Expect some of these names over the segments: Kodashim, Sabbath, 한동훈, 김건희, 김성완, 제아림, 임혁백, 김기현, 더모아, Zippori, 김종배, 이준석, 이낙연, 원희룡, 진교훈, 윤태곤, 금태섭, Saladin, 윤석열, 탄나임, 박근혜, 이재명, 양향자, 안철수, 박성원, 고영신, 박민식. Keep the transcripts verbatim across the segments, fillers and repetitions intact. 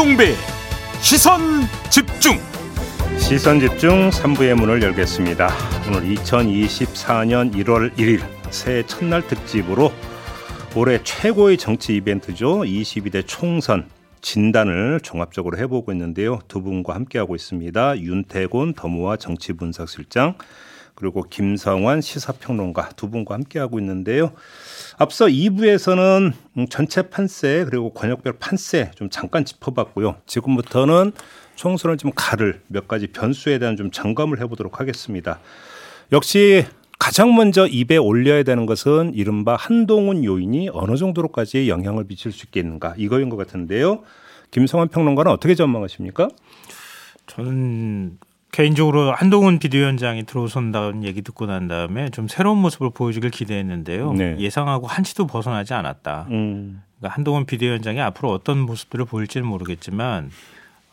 김종배 시선 집중. 시선 집중 삼 부의 문을 열겠습니다. 오늘 이천이십사년 일월 일일 새해 첫날 특집으로 올해 최고의 정치 이벤트죠. 이십이대 총선 진단을 종합적으로 해보고 있는데요. 두 분과 함께하고 있습니다. 윤태곤 더모아 정치분석실장 그리고 김성완 시사평론가 두 분과 함께하고 있는데요. 앞서 이 부에서는 전체 판세 그리고 권역별 판세 좀 잠깐 짚어봤고요. 지금부터는 총선을 좀 가를 몇 가지 변수에 대한 좀 점검을 해보도록 하겠습니다. 역시 가장 먼저 입에 올려야 되는 것은 이른바 한동훈 요인이 어느 정도로까지 영향을 미칠 수 있겠는가 이거인 것 같은데요. 김성완 평론가는 어떻게 전망하십니까? 저는 개인적으로 한동훈 비대위원장이 들어선다는 얘기 듣고 난 다음에 좀 새로운 모습을 보여주길 기대했는데요. 네. 예상하고 한치도 벗어나지 않았다. 음. 그러니까 한동훈 비대위원장이 앞으로 어떤 모습들을 보일지는 모르겠지만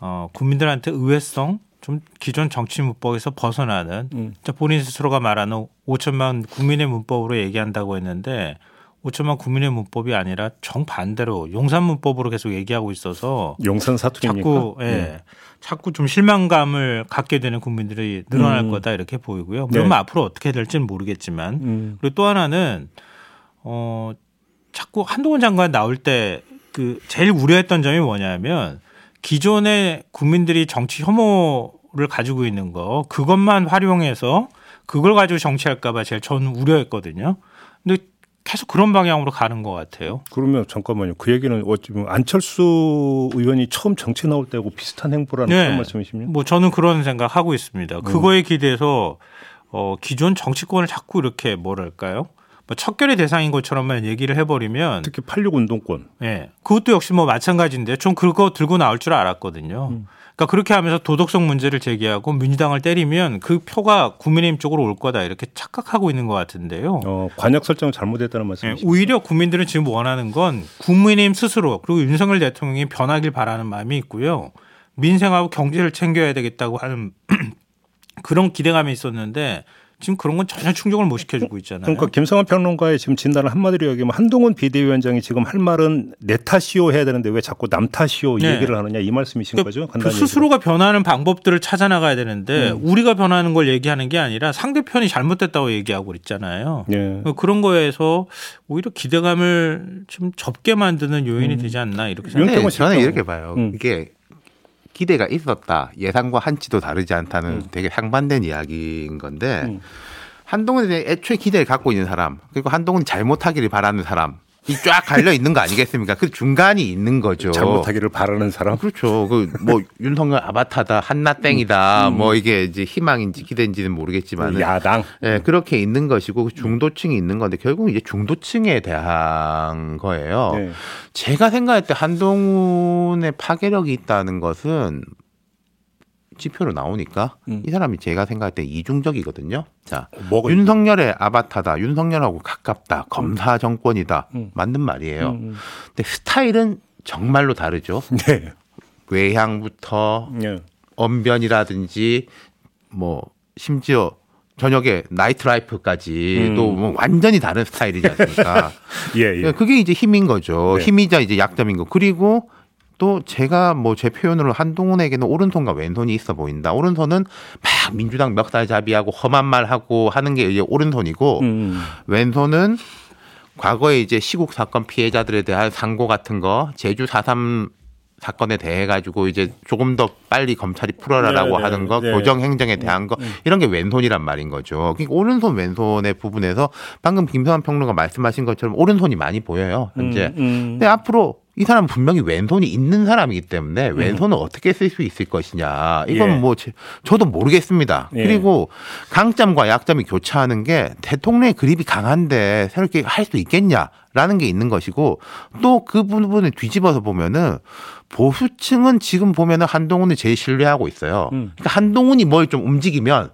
어, 국민들한테 의외성 좀 기존 정치 문법에서 벗어나는 음. 본인 스스로가 말하는 오천만 국민의 문법으로 얘기한다고 했는데 오천만 국민의 문법이 아니라 정반대로 용산 문법으로 계속 얘기하고 있어서 용산 사투리입니까? 자꾸, 예, 음. 자꾸 좀 실망감을 갖게 되는 국민들이 늘어날 음. 거다 이렇게 보이고요. 그러면 네. 앞으로 어떻게 될지는 모르겠지만 음. 그리고 또 하나는 어, 자꾸 한동훈 장관 나올 때 그 제일 우려했던 점이 뭐냐면 기존의 국민들이 정치 혐오를 가지고 있는 거 그것만 활용해서 그걸 가지고 정치할까 봐 제일 전 우려했거든요. 근데 계속 그런 방향으로 가는 것 같아요. 그러면 잠깐만요. 그 얘기는 어찌보면 안철수 의원이 처음 정치 나올 때하고 비슷한 행보라는 네. 그런 말씀이십니까? 뭐 저는 그런 생각하고 있습니다. 그거에 음. 기대해서 어, 기존 정치권을 자꾸 이렇게 뭐랄까요? 뭐 척결의 대상인 것처럼만 얘기를 해버리면 특히 팔십육 운동권. 네. 그것도 역시 뭐 마찬가지인데 좀 그거 들고 나올 줄 알았거든요. 음. 그러니까 그렇게 하면서 도덕성 문제를 제기하고 민주당을 때리면 그 표가 국민의힘 쪽으로 올 거다 이렇게 착각하고 있는 것 같은데요. 어, 관역 설정을 잘못했다는 말씀이시죠? 네, 오히려 국민들은 지금 원하는 건 국민의힘 스스로 그리고 윤석열 대통령이 변하길 바라는 마음이 있고요. 민생하고 경제를 챙겨야 되겠다고 하는 그런 기대감이 있었는데 지금 그런 건 전혀 충족을 못 시켜주고 있잖아요. 그러니까 김성완 평론가의 지금 진단을 한마디로 얘기하면 한동훈 비대위원장이 지금 할 말은 내 탓이오 해야 되는데 왜 자꾸 남 탓이오 네. 얘기를 하느냐 이 말씀이신 그러니까 거죠? 스스로가 변하는 방법들을 찾아나가야 되는데 음. 우리가 변하는 걸 얘기하는 게 아니라 상대편이 잘못됐다고 얘기하고 있잖아요. 네. 그런 거에서 오히려 기대감을 좀 접게 만드는 요인이 음. 되지 않나 이렇게 생각해요. 저는 이렇게 봐요. 음. 이게 기대가 있었다. 예상과 한치도 다르지 않다는 음. 되게 상반된 이야기인 건데 음. 한동훈에 대해 애초에 기대를 갖고 있는 사람 그리고 한동훈이 잘못하기를 바라는 사람 이 쫙 갈려 있는 거 아니겠습니까? 그 중간이 있는 거죠. 잘못하기를 바라는 사람. 그렇죠. 그 뭐 윤석열 아바타다, 한나땡이다. 음. 음. 뭐 이게 이제 희망인지 기대인지는 모르겠지만 야당. 예, 네, 그렇게 있는 것이고 중도층이 있는 건데 결국 이제 중도층에 대한 거예요. 네. 제가 생각할 때 한동훈의 파괴력이 있다는 것은 지표로 나오니까 음. 이 사람이 제가 생각할 때 이중적이거든요. 자, 윤석열의 아바타다. 윤석열하고 가깝다. 검사 정권이다. 음. 맞는 말이에요. 음, 음. 근데 스타일은 정말로 다르죠. 네. 외향부터 네. 언변이라든지 뭐 심지어 저녁에 나이트라이프까지 음. 또 뭐 완전히 다른 스타일이지 않습니까? 예, 예. 그게 이제 힘인 거죠. 네. 힘이자 이제 약점인 거. 그리고 또 제가 뭐 제 표현으로 한동훈에게는 오른손과 왼손이 있어 보인다. 오른손은 막 민주당 멱살잡이하고 험한 말하고 하는 게 이제 오른손이고 음. 왼손은 과거에 이제 시국 사건 피해자들에 대한 상고 같은 거 제주 사삼 사건에 대해 가지고 이제 조금 더 빨리 검찰이 풀어라라고 네, 하는 네, 거 네. 교정 행정에 대한 거 이런 게 왼손이란 말인 거죠. 그러니까 오른손 왼손의 부분에서 방금 김성완 평론가 말씀하신 것처럼 오른손이 많이 보여요. 현재. 음, 음. 근데 앞으로 이 사람은 분명히 왼손이 있는 사람이기 때문에 왼손을 음. 어떻게 쓸 수 있을 것이냐. 이건 예. 뭐 제, 저도 모르겠습니다. 예. 그리고 강점과 약점이 교차하는 게 대통령의 그립이 강한데 새롭게 할 수 있겠냐라는 게 있는 것이고 또 그 부분을 뒤집어서 보면은 보수층은 지금 보면은 한동훈을 제일 신뢰하고 있어요. 음. 그러니까 한동훈이 뭘 좀 움직이면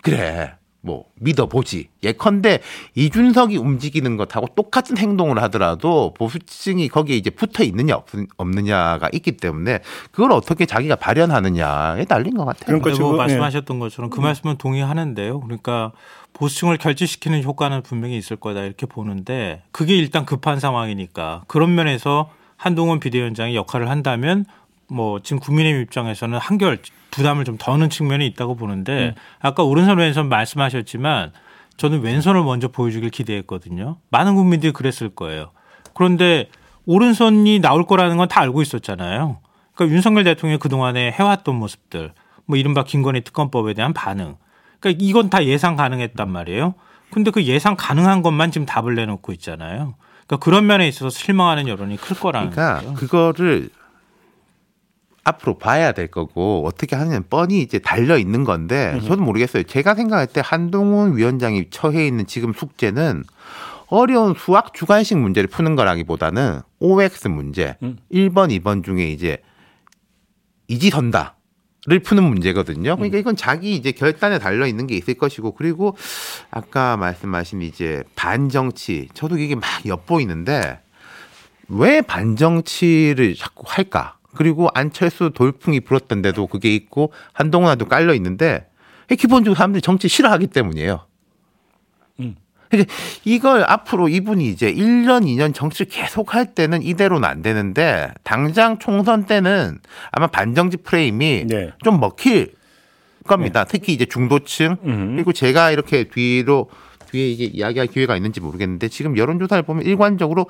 그래. 뭐 믿어보지. 예컨대 이준석이 움직이는 것하고 똑같은 행동을 하더라도 보수층이 거기에 이제 붙어 있느냐 없느냐가 있기 때문에 그걸 어떻게 자기가 발현하느냐에 달린 것 같아요. 그러니까 지금 말씀하셨던 것처럼 그 말씀은 동의하는데요. 그러니까 보수층을 결집시키는 효과는 분명히 있을 거다 이렇게 보는데 그게 일단 급한 상황이니까 그런 면에서 한동훈 비대위원장이 역할을 한다면 뭐 지금 국민의힘 입장에서는 한결 부담을 좀 더는 측면이 있다고 보는데 음. 아까 오른손 왼손 말씀하셨지만 저는 왼손을 먼저 보여주길 기대했거든요. 많은 국민들이 그랬을 거예요. 그런데 오른손이 나올 거라는 건 다 알고 있었잖아요. 그러니까 윤석열 대통령이 그동안에 해왔던 모습들, 뭐 이른바 김건희 특검법에 대한 반응, 그러니까 이건 다 예상 가능했단 말이에요. 근데 그 예상 가능한 것만 지금 답을 내놓고 있잖아요. 그러니까 그런 면에 있어서 실망하는 여론이 클 거라는 그러니까 거죠. 그거를 앞으로 봐야 될 거고 어떻게 하느냐는 뻔히 이제 달려 있는 건데 저도 모르겠어요. 제가 생각할 때 한동훈 위원장이 처해 있는 지금 숙제는 어려운 수학 주관식 문제를 푸는 거라기보다는 오엑스 문제 음. 일 번, 이 번 중에 이제 이지선다를 푸는 문제거든요. 그러니까 이건 자기 이제 결단에 달려 있는 게 있을 것이고 그리고 아까 말씀하신 이제 반정치 저도 이게 막 엿보이는데 왜 반정치를 자꾸 할까? 그리고 안철수 돌풍이 불었던 데도 그게 있고 한동훈도 깔려 있는데 기본적으로 사람들이 정치 싫어하기 때문이에요. 음. 그러니까 이걸 앞으로 이분이 이제 일 년, 이 년 정치를 계속할 때는 이대로는 안 되는데 당장 총선 때는 아마 반정치 프레임이 네. 좀 먹힐 겁니다. 네. 특히 이제 중도층 음. 그리고 제가 이렇게 뒤로 뒤에 이게 이야기할 기회가 있는지 모르겠는데 지금 여론조사를 보면 일관적으로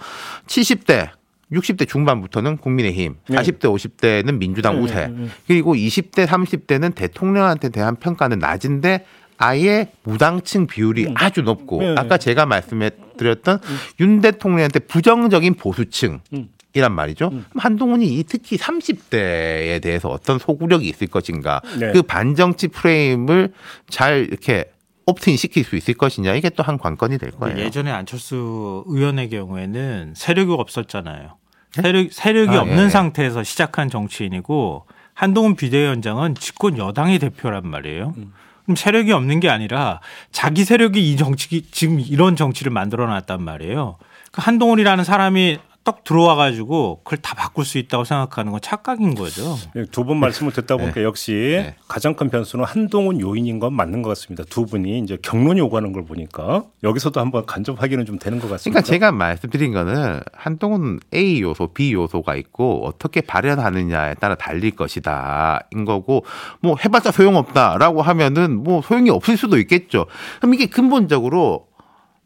칠십 대 육십 대 중반부터는 국민의힘, 네. 사십 대, 오십 대는 민주당 우세, 네, 네, 네. 그리고 이십 대, 삼십 대는 대통령한테 대한 평가는 낮은데 아예 무당층 비율이 네. 아주 높고 네, 네. 아까 제가 말씀드렸던 네. 윤 대통령한테 부정적인 보수층. 네. 이란 말이죠. 음. 한동훈이 특히 삼십 대에 대해서 어떤 소구력이 있을 것인가. 네. 그 반정치 프레임을 잘 이렇게 옵트인 시킬 수 있을 것이냐 이게 또 한 관건이 될 거예요. 예전에 안철수 의원의 경우에는 세력이 없었잖아요. 세력, 세력이 아, 없는 예. 상태에서 시작한 정치인이고 한동훈 비대위원장은 집권 여당의 대표란 말이에요. 음. 그럼 세력이 없는 게 아니라 자기 세력이 이 정치 지금 이런 정치를 만들어놨단 말이에요. 그 한동훈이라는 사람이 딱 들어와가지고 그걸 다 바꿀 수 있다고 생각하는 건 착각인 거죠. 두 분 말씀을 듣다 보니까 네. 역시 네. 가장 큰 변수는 한동훈 요인인 건 맞는 것 같습니다. 두 분이 이제 경론이 요구하는 걸 보니까 여기서도 한번 간접 확인은 좀 되는 것 같습니다. 그러니까 제가 말씀드린 거는 한동훈 A 요소, B 요소가 있고 어떻게 발현하느냐에 따라 달릴 것이다인 거고 뭐 해봤자 소용없다라고 하면은 뭐 소용이 없을 수도 있겠죠. 그럼 이게 근본적으로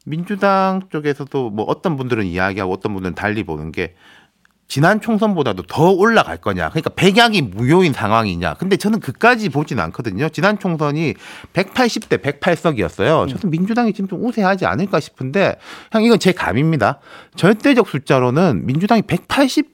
민주당 쪽에서도 뭐 어떤 분들은 이야기하고 어떤 분들은 달리 보는 게 지난 총선보다도 더 올라갈 거냐. 그러니까 백약이 무효인 상황이냐. 근데 저는 그까지 보진 않거든요. 지난 총선이 백팔십 대 백팔 석이었어요. 저는 민주당이 지금 좀 우세하지 않을까 싶은데 그냥 이건 제 감입니다. 절대적 숫자로는 민주당이 백팔십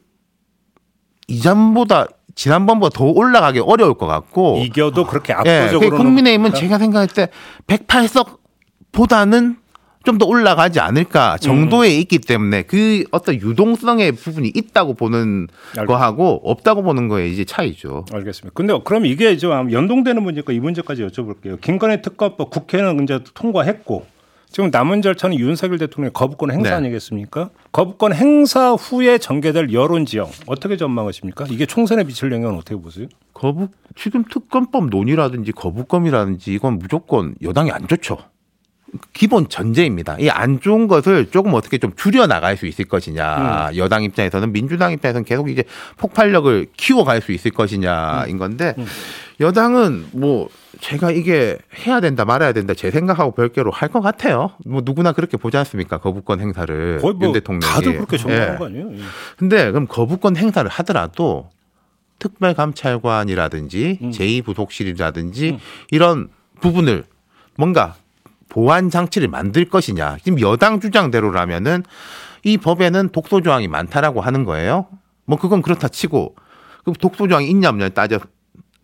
이전보다 지난번보다 더 올라가기 어려울 것 같고. 이겨도 그렇게 압도적으로는. 네, 국민의힘은 제가 생각할 때 백팔 석보다는 좀 더 올라가지 않을까 정도에 음. 있기 때문에 그 어떤 유동성의 부분이 있다고 보는 알겠습니다. 거하고 없다고 보는 거에 이제 차이죠. 알겠습니다. 근데 그럼 이게 좀 연동되는 문제니까 이 문제까지 여쭤볼게요. 김건희 특검법 국회는 이제 통과했고 지금 남은 절차는 윤석열 대통령의 거부권 행사 네. 아니겠습니까? 거부권 행사 후에 전개될 여론 지형 어떻게 전망하십니까? 이게 총선에 비칠 영향은 어떻게 보세요? 거부 지금 특검법 논의라든지 거부권이라든지 이건 무조건 여당이 안 좋죠. 기본 전제입니다. 이 안 좋은 것을 조금 어떻게 좀 줄여 나갈 수 있을 것이냐. 음. 여당 입장에서는 민주당 입장에서는 계속 이제 폭발력을 키워갈 수 있을 것이냐인 건데 음. 음. 여당은 뭐 제가 이게 해야 된다 말아야 된다 제 생각하고 별개로 할 것 같아요. 뭐 누구나 그렇게 보지 않습니까? 거부권 행사를 뭐 윤 대통령이 다들 그렇게 정리한 예. 거 아니에요? 예. 근데 그럼 거부권 행사를 하더라도 특별감찰관이라든지 음. 제이 부속실이라든지 음. 이런 부분을 뭔가 보완 장치를 만들 것이냐. 지금 여당 주장대로라면은 이 법에는 독소 조항이 많다라고 하는 거예요. 뭐 그건 그렇다 치고 그 독소 조항이 있냐 없냐 따져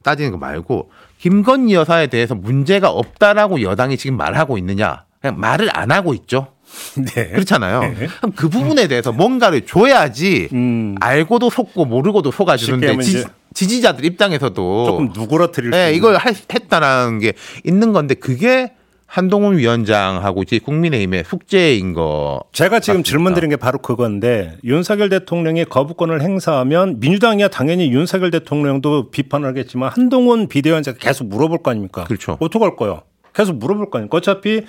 따지는 거 말고 김건희 여사에 대해서 문제가 없다라고 여당이 지금 말하고 있느냐. 그냥 말을 안 하고 있죠. 네. 그렇잖아요. 네. 그럼 그 부분에 대해서 뭔가를 줘야지 음. 알고도 속고 모르고도 속아주는데 지, 지지자들 입장에서도 조금 누그러뜨릴 네, 수 있는. 이걸 했다라는 게 있는 건데 그게 한동훈 위원장하고 이제 국민의힘의 숙제인 거. 제가 지금 같습니다. 질문드린 게 바로 그건데 윤석열 대통령이 거부권을 행사하면 민주당이야 당연히 윤석열 대통령도 비판을 하겠지만 한동훈 비대위원장 계속 물어볼 거 아닙니까? 그렇죠. 어떻게 할 거예요? 계속 물어볼 거 아닙니까? 어차피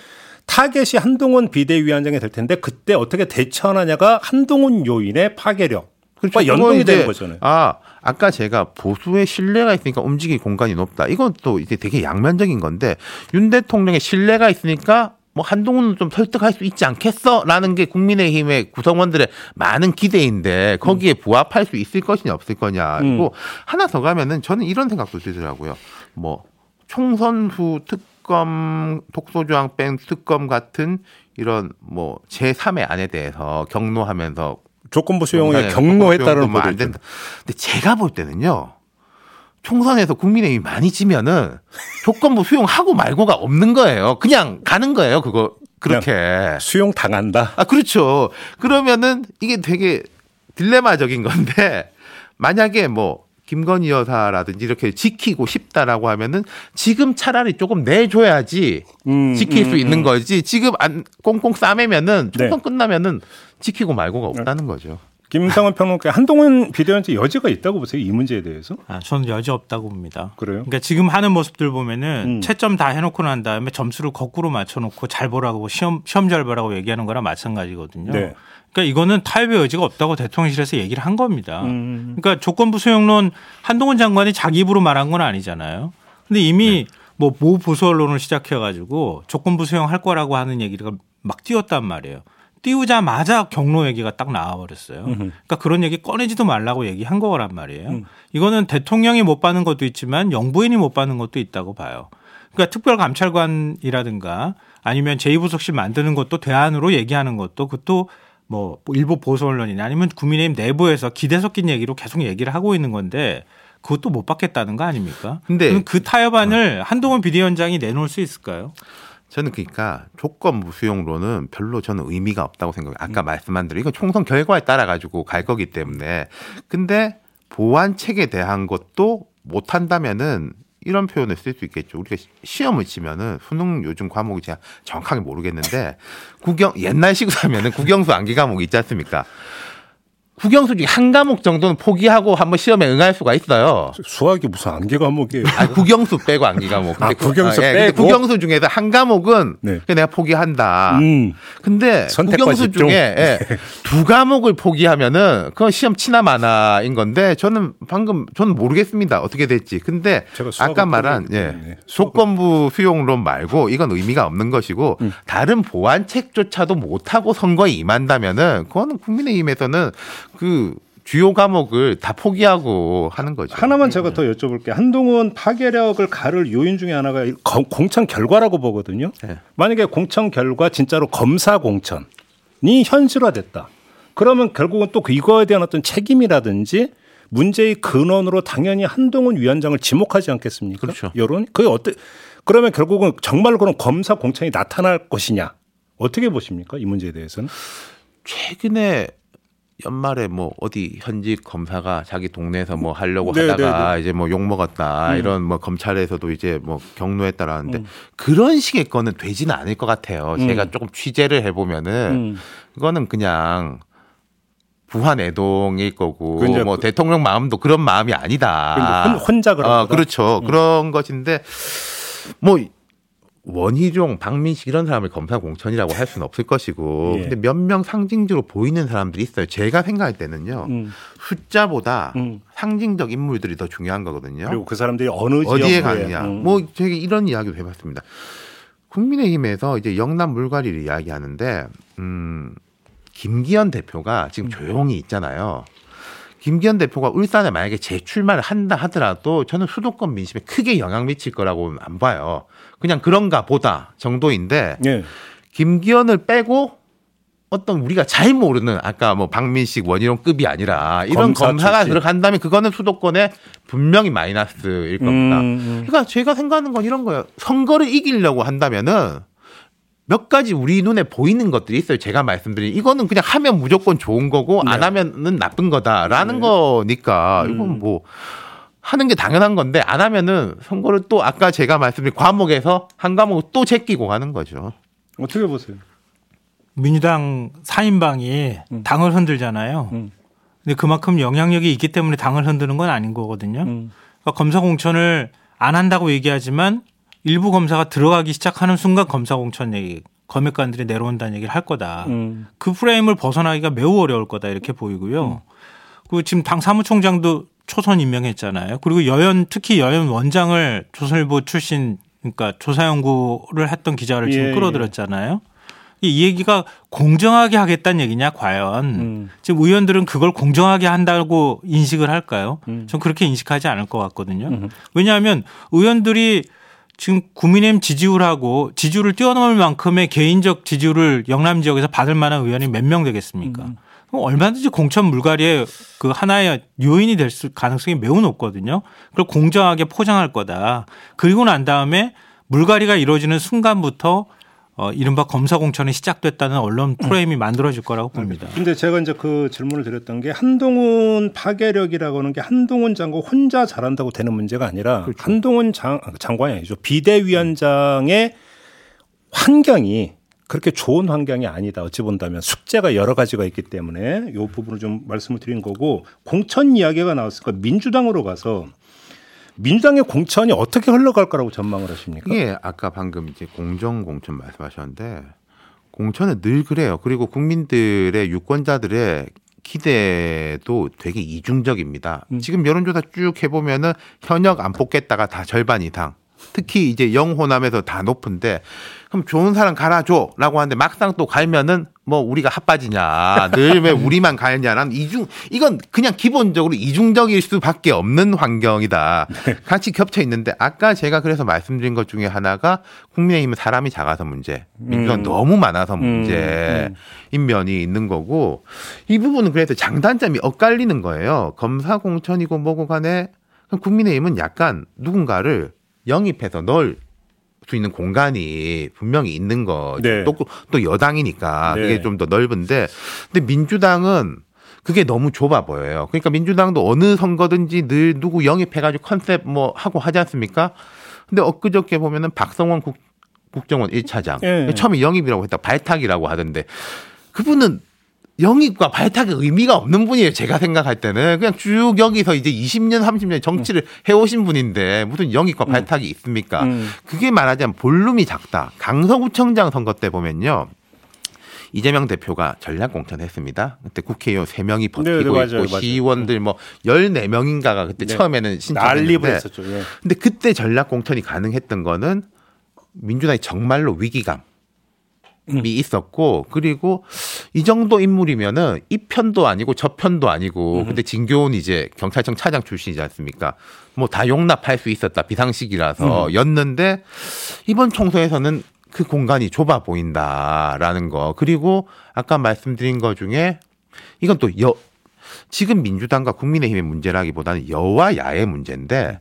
타겟이 한동훈 비대위원장이 될 텐데 그때 어떻게 대처하느냐가 한동훈 요인의 파괴력. 그렇죠. 그러니까 연동이 되는 거잖아요. 아, 아까 제가 보수의 신뢰가 있으니까 움직일 공간이 높다. 이건 또 이제 되게 양면적인 건데, 윤 대통령의 신뢰가 있으니까 뭐 한동훈은 좀 설득할 수 있지 않겠어라는 게 국민의힘의 구성원들의 많은 기대인데, 거기에 부합할 수 있을 것이냐 없을 거냐. 그리고 음. 하나 더 가면은 저는 이런 생각도 들더라고요. 뭐 총선 후 특검, 독소조항 뺀 특검 같은 이런 뭐 제삼의 안에 대해서 경로하면서 조건부 수용에 경로했다는 보도 안 된다. 근데 제가 볼 때는요, 총선에서 국민의힘이 많이 지면은 조건부 수용하고 말고가 없는 거예요. 그냥 가는 거예요. 그거 그렇게 수용 당한다. 아 그렇죠. 그러면은 이게 되게 딜레마적인 건데, 만약에 뭐 김건희 여사라든지 이렇게 지키고 싶다라고 하면은 지금 차라리 조금 내줘야지 음, 지킬 음, 수 음. 있는 거지. 지금 안 꽁꽁 싸매면은 총선 네. 끝나면은 지키고 말고가 없다는 거죠. 김상원 평론가, 한동훈 비대위원장 여지가 있다고 보세요? 이 문제에 대해서? 아, 저는 여지 없다고 봅니다. 그래요? 그러니까 지금 하는 모습들 보면은 음. 채점 다 해놓고 난 다음에 점수를 거꾸로 맞춰놓고 잘 보라고 시험 시험 잘 보라고 얘기하는 거랑 마찬가지거든요. 네. 그러니까 이거는 타협의 여지가 없다고 대통령실에서 얘기를 한 겁니다. 음. 그러니까 조건부 수용론 한동훈 장관이 자기 입으로 말한 건 아니잖아요. 근데 이미 네. 뭐 모 보수 언론을 시작해가지고 조건부 수용할 거라고 하는 얘기가 막 띄웠단 말이에요. 띄우자마자 경로 얘기가 딱 나와버렸어요. 그러니까 그런 얘기 꺼내지도 말라고 얘기한 거란 말이에요. 이거는 대통령이 못 받는 것도 있지만 영부인이 못 받는 것도 있다고 봐요. 그러니까 특별감찰관이라든가 아니면 제이부속실 만드는 것도 대안으로 얘기하는 것도, 그것도 뭐 일부 보수 언론이나 아니면 국민의힘 내부에서 기대 섞인 얘기로 계속 얘기를 하고 있는 건데, 그것도 못 받겠다는 거 아닙니까? 근데 그 타협안을 어. 한동훈 비대위원장이 내놓을 수 있을까요? 저는 그러니까 조건부 수용론은 별로 저는 의미가 없다고 생각해요. 아까 말씀한 대로 이건 총선 결과에 따라 가지고 갈 거기 때문에. 근데 보완책에 대한 것도 못 한다면은 이런 표현을 쓸 수 있겠죠. 우리가 시험을 치면은 수능 요즘 과목이 제가 정확하게 모르겠는데 국영 옛날식으로 하면은 국영수 암기 과목이 있지 않습니까? 국영수 중에 한 과목 정도는 포기하고 한번 시험에 응할 수가 있어요. 수학이 무슨 암기 과목이에요? 아, 국영수 빼고 암기 과목. 근데 아, 국영수 아, 예. 빼고. 근데 국영수 중에서 한 과목은 네. 내가 포기한다. 음. 근데 국영수 집중. 중에 예, 두 과목을 포기하면은 그건 시험 치나 마나인 건데, 저는 방금 저는 모르겠습니다. 어떻게 될지. 근데 아까 말한 예, 조건부 수용론 말고 이건 의미가 없는 것이고 음. 다른 보완책조차도 못하고 선거에 임한다면은 그건 국민의힘에서는 그 주요 과목을 다 포기하고 하는 거죠. 하나만 제가 더 여쭤볼게요. 한동훈 파괴력을 가를 요인 중에 하나가 공천 결과라고 보거든요. 네. 만약에 공천 결과 진짜로 검사 공천이 현실화됐다. 그러면 결국은 또 이거에 대한 어떤 책임이라든지 문제의 근원으로 당연히 한동훈 위원장을 지목하지 않겠습니까? 그렇죠. 여론? 그게 어때? 그러면 결국은 정말로 그런 검사 공천이 나타날 것이냐? 어떻게 보십니까? 이 문제에 대해서는? 최근에 연말에 뭐 어디 현직 검사가 자기 동네에서 뭐 하려고 네, 하다가 네, 네. 이제 뭐 욕먹었다 음. 이런 뭐 검찰에서도 이제 뭐 경로했다라는데 음. 그런 식의 거는 되지는 않을 것 같아요. 음. 제가 조금 취재를 해보면은 음. 그거는 그냥 부안애동일 거고 뭐 그, 대통령 마음도 그런 마음이 아니다. 혼자 그런 어, 그렇죠. 음. 그런 것인데 뭐 원희룡, 박민식 이런 사람을 검사 공천이라고 할 수는 없을 것이고, 예. 근데 몇 명 상징적으로 보이는 사람들이 있어요. 제가 생각할 때는요, 음. 숫자보다 음. 상징적 인물들이 더 중요한 거거든요. 그리고 그 사람들이 어느 어디에 가느냐, 음. 뭐 되게 이런 이야기도 해봤습니다. 국민의힘에서 이제 영남 물갈이를 이야기하는데, 음, 김기현 대표가 지금 조용히 있잖아요. 김기현 대표가 울산에 만약에 재출마를 한다 하더라도 저는 수도권 민심에 크게 영향 미칠 거라고는 안 봐요. 그냥 그런가 보다 정도인데 네. 김기현을 빼고 어떤 우리가 잘 모르는 아까 뭐 박민식 원희룡급이 아니라 이런 검사 검사가 출신. 들어간다면 그거는 수도권에 분명히 마이너스일 겁니다. 음. 그러니까 제가 생각하는 건 이런 거예요. 선거를 이기려고 한다면은 몇 가지 우리 눈에 보이는 것들이 있어요. 제가 말씀드린 이거는 그냥 하면 무조건 좋은 거고 네. 안 하면은 나쁜 거다라는 네. 거니까 이건 뭐 하는 게 당연한 건데, 안 하면은 선거를 또 아까 제가 말씀드린 과목에서 한 과목을 또 제끼고 가는 거죠. 어떻게 보세요? 민주당 사인방이 음. 당을 흔들잖아요. 음. 근데 그만큼 영향력이 있기 때문에 당을 흔드는 건 아닌 거거든요. 음. 그러니까 검사 공천을 안 한다고 얘기하지만 일부 검사가 들어가기 시작하는 순간 검사 공천 얘기, 검역관들이 내려온다는 얘기를 할 거다. 음. 그 프레임을 벗어나기가 매우 어려울 거다 이렇게 보이고요. 음. 그 지금 당 사무총장도 초선 임명했잖아요. 그리고 여연 특히 여연 원장을 조선일보 출신 그러니까 조사연구를 했던 기자를 지금 예, 끌어들였잖아요. 예. 이 얘기가 공정하게 하겠다는 얘기냐 과연. 음. 지금 의원들은 그걸 공정하게 한다고 인식을 할까요? 음. 전 그렇게 인식하지 않을 것 같거든요. 음. 왜냐하면 의원들이 지금 국민의힘 지지율하고 지지율을 뛰어넘을 만큼의 개인적 지지율을 영남 지역에서 받을 만한 의원이 몇 명 되겠습니까? 음. 그럼 얼마든지 공천 물갈이의 그 하나의 요인이 될 가능성이 매우 높거든요. 그걸 공정하게 포장할 거다. 그리고 난 다음에 물갈이가 이루어지는 순간부터 어, 이른바 검사 공천이 시작됐다는 언론 프레임이 만들어질 거라고 봅니다. 그런데 제가 이제 그 질문을 드렸던 게 한동훈 파괴력이라고 하는 게 한동훈 장관 혼자 잘한다고 되는 문제가 아니라 그렇죠. 한동훈 장, 장관이 아니죠. 비대위원장의 환경이 그렇게 좋은 환경이 아니다. 어찌 본다면 숙제가 여러 가지가 있기 때문에 이 부분을 좀 말씀을 드린 거고 공천 이야기가 나왔으니까 민주당으로 가서 민주당의 공천이 어떻게 흘러갈 거라고 전망을 하십니까? 예, 아까 방금 이제 공정 공천 말씀하셨는데 공천은 늘 그래요. 그리고 국민들의 유권자들의 기대도 되게 이중적입니다. 음. 지금 여론조사 쭉 해보면은 현역 안 뽑겠다가 다 절반 이상. 특히 이제 영호남에서 다 높은데 그럼 좋은 사람 갈아줘라고 하는데 막상 또 갈면은 뭐 우리가 핫빠지냐 늘 왜 우리만 갈냐라는 이중 이건 그냥 기본적으로 이중적일 수밖에 없는 환경이다. 같이 겹쳐 있는데 아까 제가 그래서 말씀드린 것 중에 하나가 국민의힘은 사람이 작아서 문제, 민주당 음. 너무 많아서 문제인 음. 면이 있는 거고 이 부분은 그래서 장단점이 엇갈리는 거예요. 검사 공천이고 뭐고 간에 국민의힘은 약간 누군가를 영입해서 넣을 수 있는 공간이 분명히 있는 거. 네. 또, 또 여당이니까 네. 그게 좀 더 넓은데 근데 민주당은 그게 너무 좁아 보여요. 그러니까 민주당도 어느 선거든지 늘 누구 영입해가지고 컨셉 뭐 하고 하지 않습니까? 근데 엊그저께 보면은 박성원 국, 국정원 일 차장. 네. 처음에 영입이라고 했다 발탁이라고 하던데 그분은 영입과 발탁의 의미가 없는 분이에요. 제가 생각할 때는 그냥 쭉 여기서 이제 이십 년, 삼십 년 정치를 음. 해오신 분인데 무슨 영입과 음. 발탁이 있습니까? 음. 그게 말하자면 볼륨이 작다. 강서구청장 선거 때 보면요. 이재명 대표가 전략공천했습니다. 그때 국회의원 세 명이 버티고 네, 네, 맞아요, 있고 맞아요. 시의원들 뭐 열네 명인가가 그때 네. 처음에는 신청했는데 예. 근데 그때 전략공천이 가능했던 거는 민주당이 정말로 위기감. 미 있었고 그리고 이 정도 인물이면은 이 편도 아니고 저 편도 아니고 근데 진교훈 이제 경찰청 차장 출신이지 않습니까? 뭐 다 용납할 수 있었다 비상식이라서 였는데 이번 총선에서는 그 공간이 좁아 보인다라는 거 그리고 아까 말씀드린 거 중에 이건 또 여 지금 민주당과 국민의힘의 문제라기보다는 여와 야의 문제인데.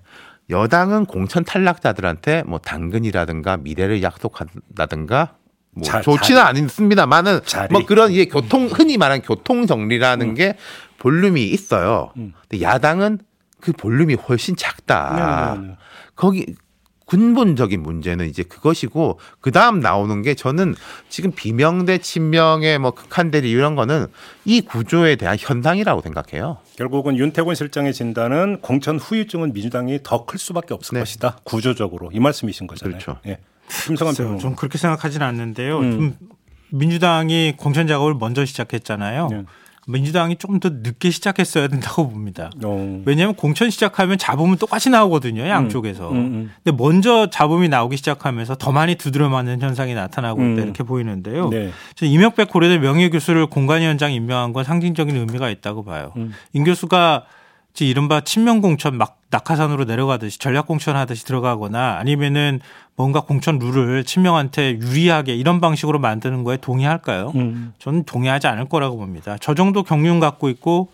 여당은 공천 탈락자들한테 뭐 당근이라든가 미래를 약속한다든가. 뭐 자, 좋지는 않습니다만은 뭐 그런 예, 교통 흔히 말하는 교통 정리라는 음. 게 볼륨이 있어요. 음. 근데 야당은 그 볼륨이 훨씬 작다. 네, 네, 네. 거기 근본적인 문제는 이제 그것이고 그 다음 나오는 게 저는 지금 비명 대 친명의 뭐 극한 대립 이런 거는 이 구조에 대한 현상이라고 생각해요. 결국은 윤태곤 실장의 진단은 공천 후유증은 민주당이 더 클 수밖에 없을 네. 것이다. 구조적으로 이 말씀이신 거잖아요. 그렇죠. 예. 좀 그렇게 생각하지는 않는데요. 음. 좀 민주당이 공천 작업을 먼저 시작했잖아요. 네. 민주당이 조금 더 늦게 시작했어야 된다고 봅니다. 오. 왜냐하면 공천 시작하면 잡음은 똑같이 나오거든요. 양쪽에서. 음. 음, 음. 근데 먼저 잡음이 나오기 시작하면서 더 많이 두드려 맞는 현상이 나타나고 음. 있다 이렇게 보이는데요. 네. 저는 임혁백 고려대 명예교수를 공관위원장 임명한 건 상징적인 의미가 있다고 봐요. 음. 임 교수가 이른바 친명 공천 막 낙하산으로 내려가듯이 전략 공천 하듯이 들어가거나 아니면은 뭔가 공천 룰을 친명한테 유리하게 이런 방식으로 만드는 거에 동의할까요? 음. 저는 동의하지 않을 거라고 봅니다. 저 정도 경륜 갖고 있고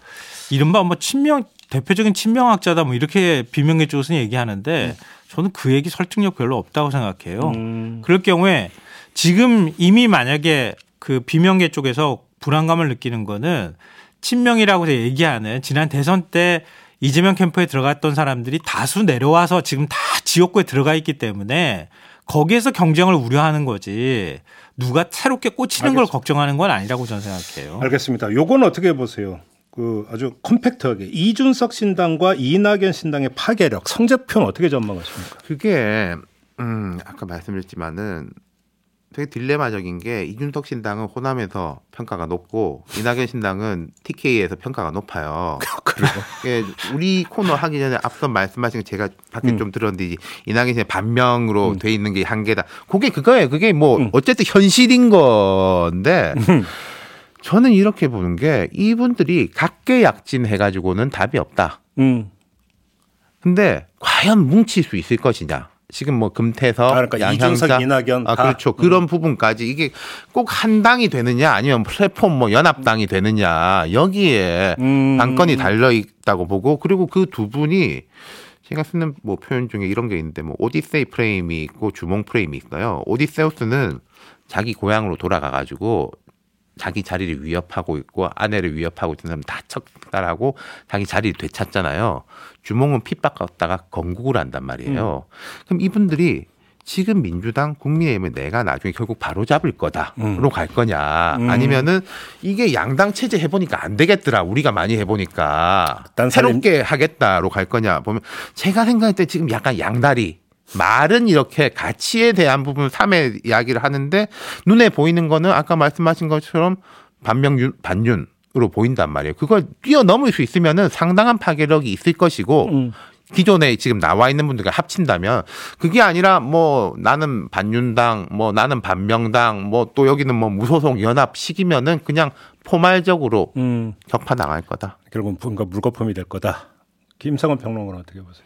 이른바 뭐 친명 대표적인 친명학자다 뭐 이렇게 비명계 쪽에서 얘기하는데 저는 그 얘기 설득력 별로 없다고 생각해요. 음. 그럴 경우에 지금 이미 만약에 그 비명계 쪽에서 불안감을 느끼는 거는 친명이라고 얘기하는 지난 대선 때 이재명 캠프에 들어갔던 사람들이 다수 내려와서 지금 다 지역구에 들어가 있기 때문에 거기에서 경쟁을 우려하는 거지 누가 새롭게 꽂히는 알겠습니다. 걸 걱정하는 건 아니라고 저는 생각해요. 알겠습니다. 요건 어떻게 보세요? 그 아주 컴팩트하게 이준석 신당과 이낙연 신당의 파괴력 성적표는 어떻게 전망하십니까? 그게 음, 아까 말씀드렸지만은 되게 딜레마적인 게 이준석 신당은 호남에서 평가가 높고 이낙연 신당은 티케이에서 평가가 높아요. 그래요? 예, 우리 코너 하기 전에 앞서 말씀하신 게 제가 밖에 음. 좀 들었는데 이낙연 신당 반명으로 음. 돼 있는 게 한계다. 그게 그거예요. 그게 뭐 음. 어쨌든 현실인 건데 음. 저는 이렇게 보는 게 이분들이 각계약진해가지고는 답이 없다. 음. 근데 과연 뭉칠 수 있을 것이냐. 지금 뭐 금태섭, 아, 그러니까 양향자, 이준석, 이낙연, 아, 그렇죠. 음. 그런 부분까지 이게 꼭 한 당이 되느냐 아니면 플랫폼 뭐 연합당이 되느냐 여기에 음. 당권이 달려 있다고 보고 그리고 그 두 분이 제가 쓰는 뭐 표현 중에 이런 게 있는데 뭐 오디세이 프레임이 있고 주몽 프레임이 있어요. 오디세우스는 자기 고향으로 돌아가 가지고 자기 자리를 위협하고 있고 아내를 위협하고 있는 사람 다 척살하고 자기 자리를 되찾잖아요. 주몽은 핍박받다가 건국을 한단 말이에요. 음. 그럼 이분들이 지금 민주당 국민의힘을 내가 나중에 결국 바로잡을 거다로 음. 갈 거냐 음. 아니면은 이게 양당 체제 해보니까 안 되겠더라. 우리가 많이 해보니까 새롭게 사람... 하겠다로 갈 거냐 보면 제가 생각할 때 지금 약간 양다리. 말은 이렇게 가치에 대한 부분 삼의 이야기를 하는데 눈에 보이는 거는 아까 말씀하신 것처럼 반명윤, 반윤으로 보인단 말이에요. 그걸 뛰어넘을 수 있으면은 상당한 파괴력이 있을 것이고 음. 기존에 지금 나와 있는 분들과 합친다면 그게 아니라 뭐 나는 반윤당, 뭐 나는 반명당, 뭐 또 여기는 뭐 무소속 연합식이면은 그냥 포괄적으로 음. 격파 나갈 거다. 결국은 뭔가 물거품이 될 거다. 김성완 평론가는 어떻게 보세요?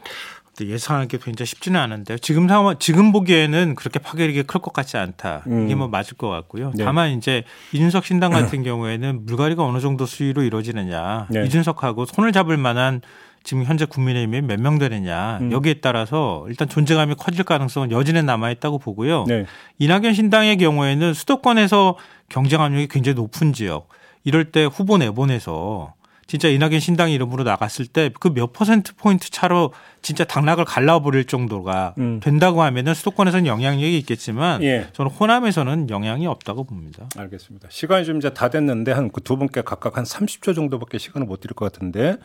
예상하기 굉장히 쉽지는 않은데요. 지금 상황, 지금 보기에는 그렇게 파괴력이 클 것 같지 않다. 음. 이게 뭐 맞을 것 같고요. 네. 다만 이제 이준석 신당 같은 경우에는 물갈이가 어느 정도 수위로 이루어지느냐. 네. 이준석하고 손을 잡을 만한 지금 현재 국민의힘이 몇 명 되느냐. 음. 여기에 따라서 일단 존재감이 커질 가능성은 여전히 남아있다고 보고요. 네. 이낙연 신당의 경우에는 수도권에서 경쟁 압력이 굉장히 높은 지역. 이럴 때 후보 내보내서 진짜 이낙연 신당 이름으로 나갔을 때 그 몇 퍼센트 포인트 차로 진짜 당락을 갈라버릴 정도가 음. 된다고 하면은 수도권에서는 영향력이 있겠지만 예. 저는 호남에서는 영향이 없다고 봅니다. 알겠습니다. 시간이 좀 이제 다 됐는데 한 두 분께 각각 한 삼십 초 정도밖에 시간을 못 드릴 것 같은데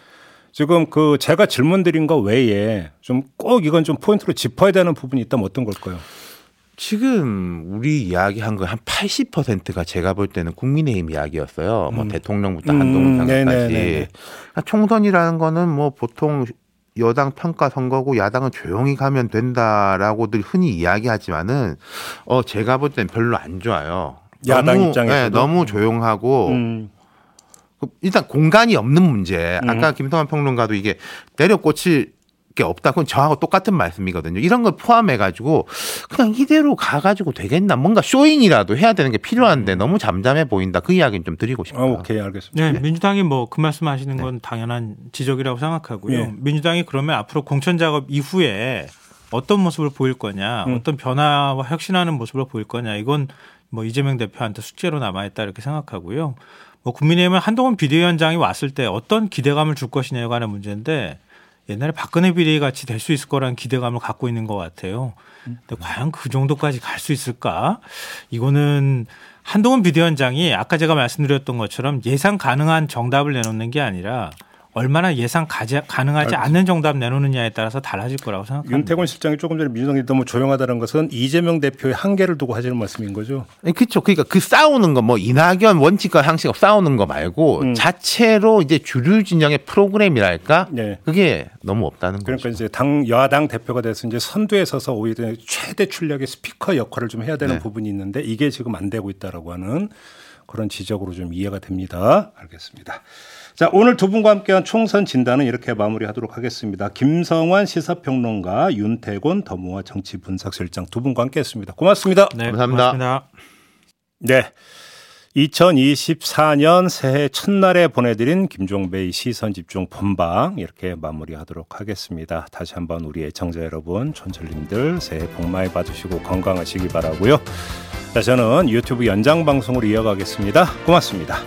지금 그 제가 질문드린 거 외에 좀 꼭 이건 좀 포인트로 짚어야 되는 부분이 있다면 어떤 걸까요? 지금 우리 이야기한 거 한 팔십 퍼센트가 제가 볼 때는 국민의힘 이야기였어요. 음. 뭐 대통령부터 한동훈 장관까지. 음, 총선이라는 거는 뭐 보통 여당 평가 선거고 야당은 조용히 가면 된다라고들 흔히 이야기하지만은 어 제가 볼 때는 별로 안 좋아요. 야당 입장에서 네, 너무 조용하고. 음. 일단 공간이 없는 문제. 아까 음. 김성완 평론가도 이게 내려꽂힐 게 없다. 그건 저하고 똑같은 말씀이거든요. 이런 걸 포함해가지고 그냥 이대로 가가지고 되겠나. 뭔가 쇼잉이라도 해야 되는 게 필요한데 너무 잠잠해 보인다. 그 이야기는 좀 드리고 싶어요. 아, 오케이 알겠습니다. 네, 네. 민주당이 뭐 그 말씀하시는 건 네. 당연한 지적이라고 생각하고요. 네. 민주당이 그러면 앞으로 공천 작업 이후에 어떤 모습을 보일 거냐. 음. 어떤 변화와 혁신하는 모습을 보일 거냐. 이건 뭐 이재명 대표한테 숙제로 남아있다 이렇게 생각하고요. 뭐 국민의힘은 한동훈 비대위원장이 왔을 때 어떤 기대감을 줄 것이냐에 관한 문제인데 옛날에 박근혜 비대위 같이 될 수 있을 거라는 기대감을 갖고 있는 것 같아요. 근데 과연 그 정도까지 갈 수 있을까? 이거는 한동훈 비대위원장이 아까 제가 말씀드렸던 것처럼 예상 가능한 정답을 내놓는 게 아니라 얼마나 예상 가지, 가능하지 알겠습니다. 않는 정답 내놓느냐에 따라서 달라질 거라고 생각합니다. 윤태곤 실장이 조금 전에 민주당이 너무 조용하다는 것은 이재명 대표의 한계를 두고 하시는 말씀인 거죠? 그렇죠. 그러니까 그 싸우는 거 뭐 이낙연 원칙과 상식과 싸우는 거 말고 음. 자체로 이제 주류 진영의 프로그램이랄까 네. 그게 너무 없다는 그러니까 거죠. 그러니까 이제 당 여당 대표가 돼서 이제 선두에 서서 오히려 최대 출력의 스피커 역할을 좀 해야 되는 네. 부분이 있는데 이게 지금 안 되고 있다라고 하는 그런 지적으로 좀 이해가 됩니다. 알겠습니다. 자, 오늘 두 분과 함께한 총선 진단은 이렇게 마무리하도록 하겠습니다. 김성완 시사평론가, 윤태곤 더모아 정치분석실장 두 분과 함께했습니다. 고맙습니다. 네, 감사합니다. 고맙습니다. 네, 이천이십사 년 새해 첫날에 보내드린 김종배의 시선집중 본방 이렇게 마무리하도록 하겠습니다. 다시 한번 우리 애청자 여러분, 촌철님들 새해 복 많이 받으시고 건강하시기 바라고요. 자, 저는 유튜브 연장방송으로 이어가겠습니다. 고맙습니다.